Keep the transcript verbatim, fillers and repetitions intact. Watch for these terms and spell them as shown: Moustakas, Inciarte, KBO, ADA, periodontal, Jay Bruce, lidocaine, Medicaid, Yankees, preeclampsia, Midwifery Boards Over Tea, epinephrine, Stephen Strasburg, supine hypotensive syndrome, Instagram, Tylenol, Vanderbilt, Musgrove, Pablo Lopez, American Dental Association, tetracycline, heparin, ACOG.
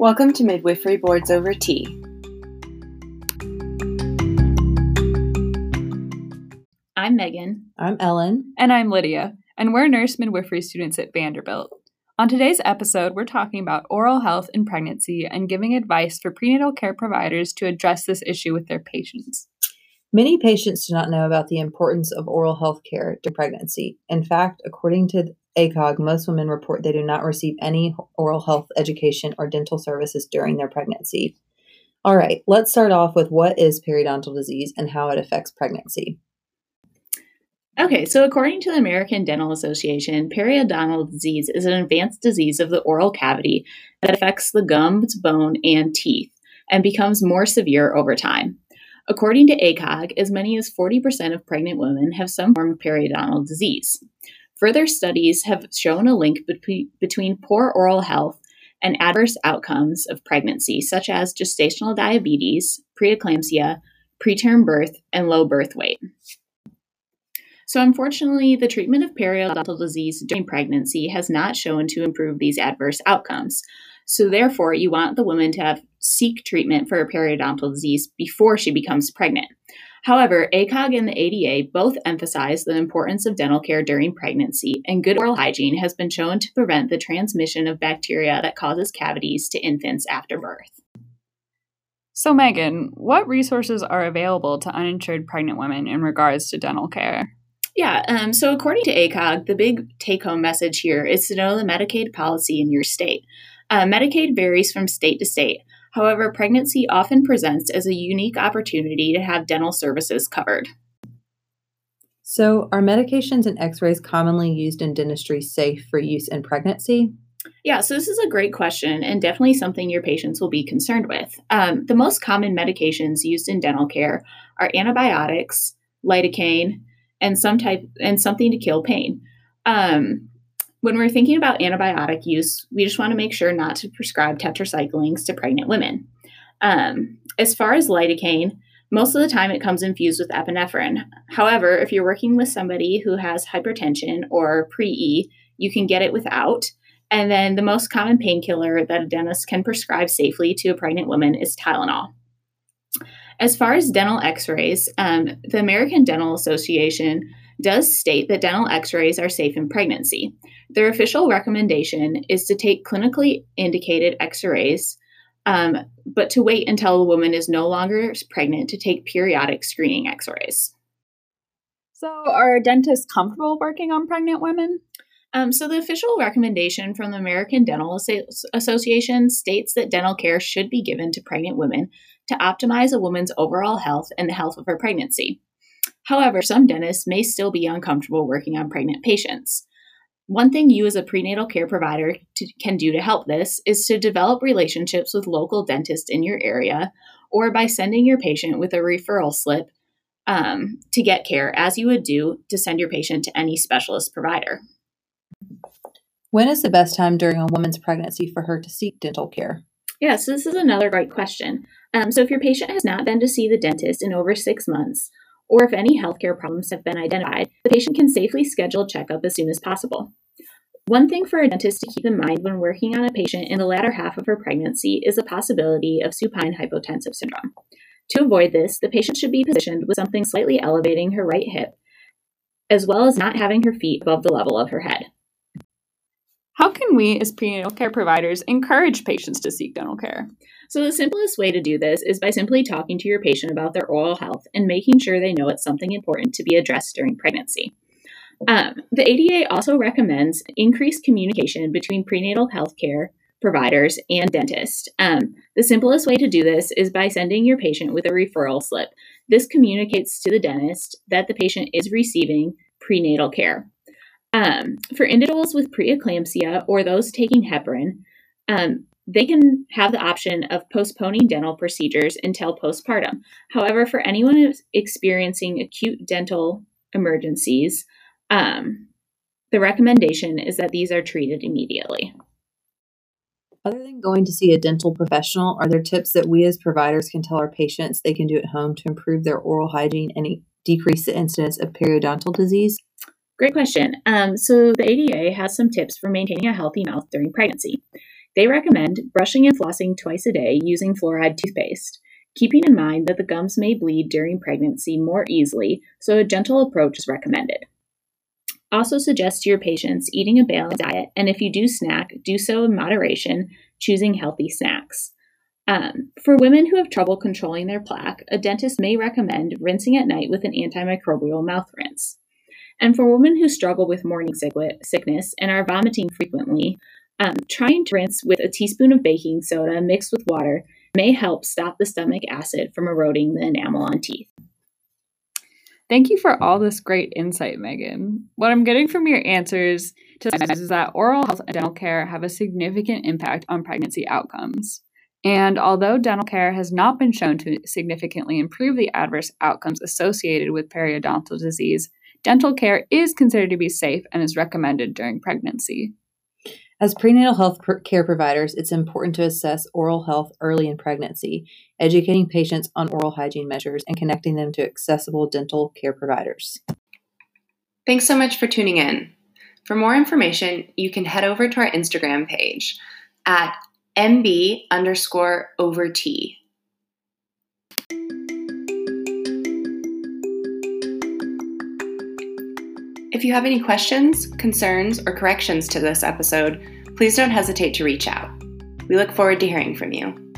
Welcome to Midwifery Boards Over Tea. I'm Megan. I'm Ellen. And I'm Lydia. And we're nurse midwifery students at Vanderbilt. On today's episode, we're talking about oral health in pregnancy and giving advice for prenatal care providers to address this issue with their patients. Many patients do not know about the importance of oral health care during pregnancy. In fact, according to A C O G, most women report they do not receive any oral health education or dental services during their pregnancy. All right, let's start off with what is periodontal disease and how it affects pregnancy. Okay, so according to the American Dental Association, periodontal disease is an advanced disease of the oral cavity that affects the gums, bone, and teeth and becomes more severe over time. According to A C O G, as many as forty percent of pregnant women have some form of periodontal disease. Further studies have shown a link between poor oral health and adverse outcomes of pregnancy, such as gestational diabetes, preeclampsia, preterm birth, and low birth weight. So unfortunately, the treatment of periodontal disease during pregnancy has not shown to improve these adverse outcomes. So therefore, you want the woman to have seek treatment for periodontal disease before she becomes pregnant. However, A C O G and the A D A both emphasize the importance of dental care during pregnancy, and good oral hygiene has been shown to prevent the transmission of bacteria that causes cavities to infants after birth. So Megan, what resources are available to uninsured pregnant women in regards to dental care? Yeah, um, so according to A C O G, the big take-home message here is to know the Medicaid policy in your state. Uh, Medicaid varies from state to state. However, pregnancy often presents as a unique opportunity to have dental services covered. So, are medications and x-rays commonly used in dentistry safe for use in pregnancy? Yeah, so this is a great question and definitely something your patients will be concerned with. Um, the most common medications used in dental care are antibiotics, lidocaine, and some type and something to kill pain. Um, When we're thinking about antibiotic use, we just want to make sure not to prescribe tetracyclines to pregnant women. Um, as far as lidocaine, most of the time it comes infused with epinephrine. However, if you're working with somebody who has hypertension or pre-E, you can get it without. And then the most common painkiller that a dentist can prescribe safely to a pregnant woman is Tylenol. As far as dental x-rays, um, the American Dental Association does state that dental x-rays are safe in pregnancy. Their official recommendation is to take clinically indicated x-rays, um, but to wait until the woman is no longer pregnant to take periodic screening x-rays. So are dentists comfortable working on pregnant women? Um, so the official recommendation from the American Dental As- Association states that dental care should be given to pregnant women to optimize a woman's overall health and the health of her pregnancy. However, some dentists may still be uncomfortable working on pregnant patients. One thing you as a prenatal care provider to, can do to help this is to develop relationships with local dentists in your area or by sending your patient with a referral slip um, to get care, as you would do to send your patient to any specialist provider. When is the best time during a woman's pregnancy for her to seek dental care? Yeah, so this is another great question. Um, so if your patient has not been to see the dentist in over six months, or if any healthcare problems have been identified, the patient can safely schedule a checkup as soon as possible. One thing for a dentist to keep in mind when working on a patient in the latter half of her pregnancy is the possibility of supine hypotensive syndrome. To avoid this, the patient should be positioned with something slightly elevating her right hip, as well as not having her feet above the level of her head. How can we as prenatal care providers encourage patients to seek dental care? So the simplest way to do this is by simply talking to your patient about their oral health and making sure they know it's something important to be addressed during pregnancy. Um, the A D A also recommends increased communication between prenatal health care providers and dentists. Um, the simplest way to do this is by sending your patient with a referral slip. This communicates to the dentist that the patient is receiving prenatal care. Um, for individuals with preeclampsia or those taking heparin, um, they can have the option of postponing dental procedures until postpartum. However, for anyone experiencing acute dental emergencies, um, the recommendation is that these are treated immediately. Other than going to see a dental professional, are there tips that we as providers can tell our patients they can do at home to improve their oral hygiene and decrease the incidence of periodontal disease? Great question. Um, so the A D A has some tips for maintaining a healthy mouth during pregnancy. They recommend brushing and flossing twice a day using fluoride toothpaste, keeping in mind that the gums may bleed during pregnancy more easily, so a gentle approach is recommended. Also suggest to your patients eating a balanced diet, and if you do snack, do so in moderation, choosing healthy snacks. Um, for women who have trouble controlling their plaque, a dentist may recommend rinsing at night with an antimicrobial mouth rinse. And for women who struggle with morning sickness and are vomiting frequently, um, trying to rinse with a teaspoon of baking soda mixed with water may help stop the stomach acid from eroding the enamel on teeth. Thank you for all this great insight, Megan. What I'm getting from your answers to this is that oral health and dental care have a significant impact on pregnancy outcomes. And although dental care has not been shown to significantly improve the adverse outcomes associated with periodontal disease, dental care is considered to be safe and is recommended during pregnancy. As prenatal health care providers, it's important to assess oral health early in pregnancy, educating patients on oral hygiene measures and connecting them to accessible dental care providers. Thanks so much for tuning in. For more information, you can head over to our Instagram page at mb underscore over tea. If you have any questions, concerns, or corrections to this episode, please don't hesitate to reach out. We look forward to hearing from you.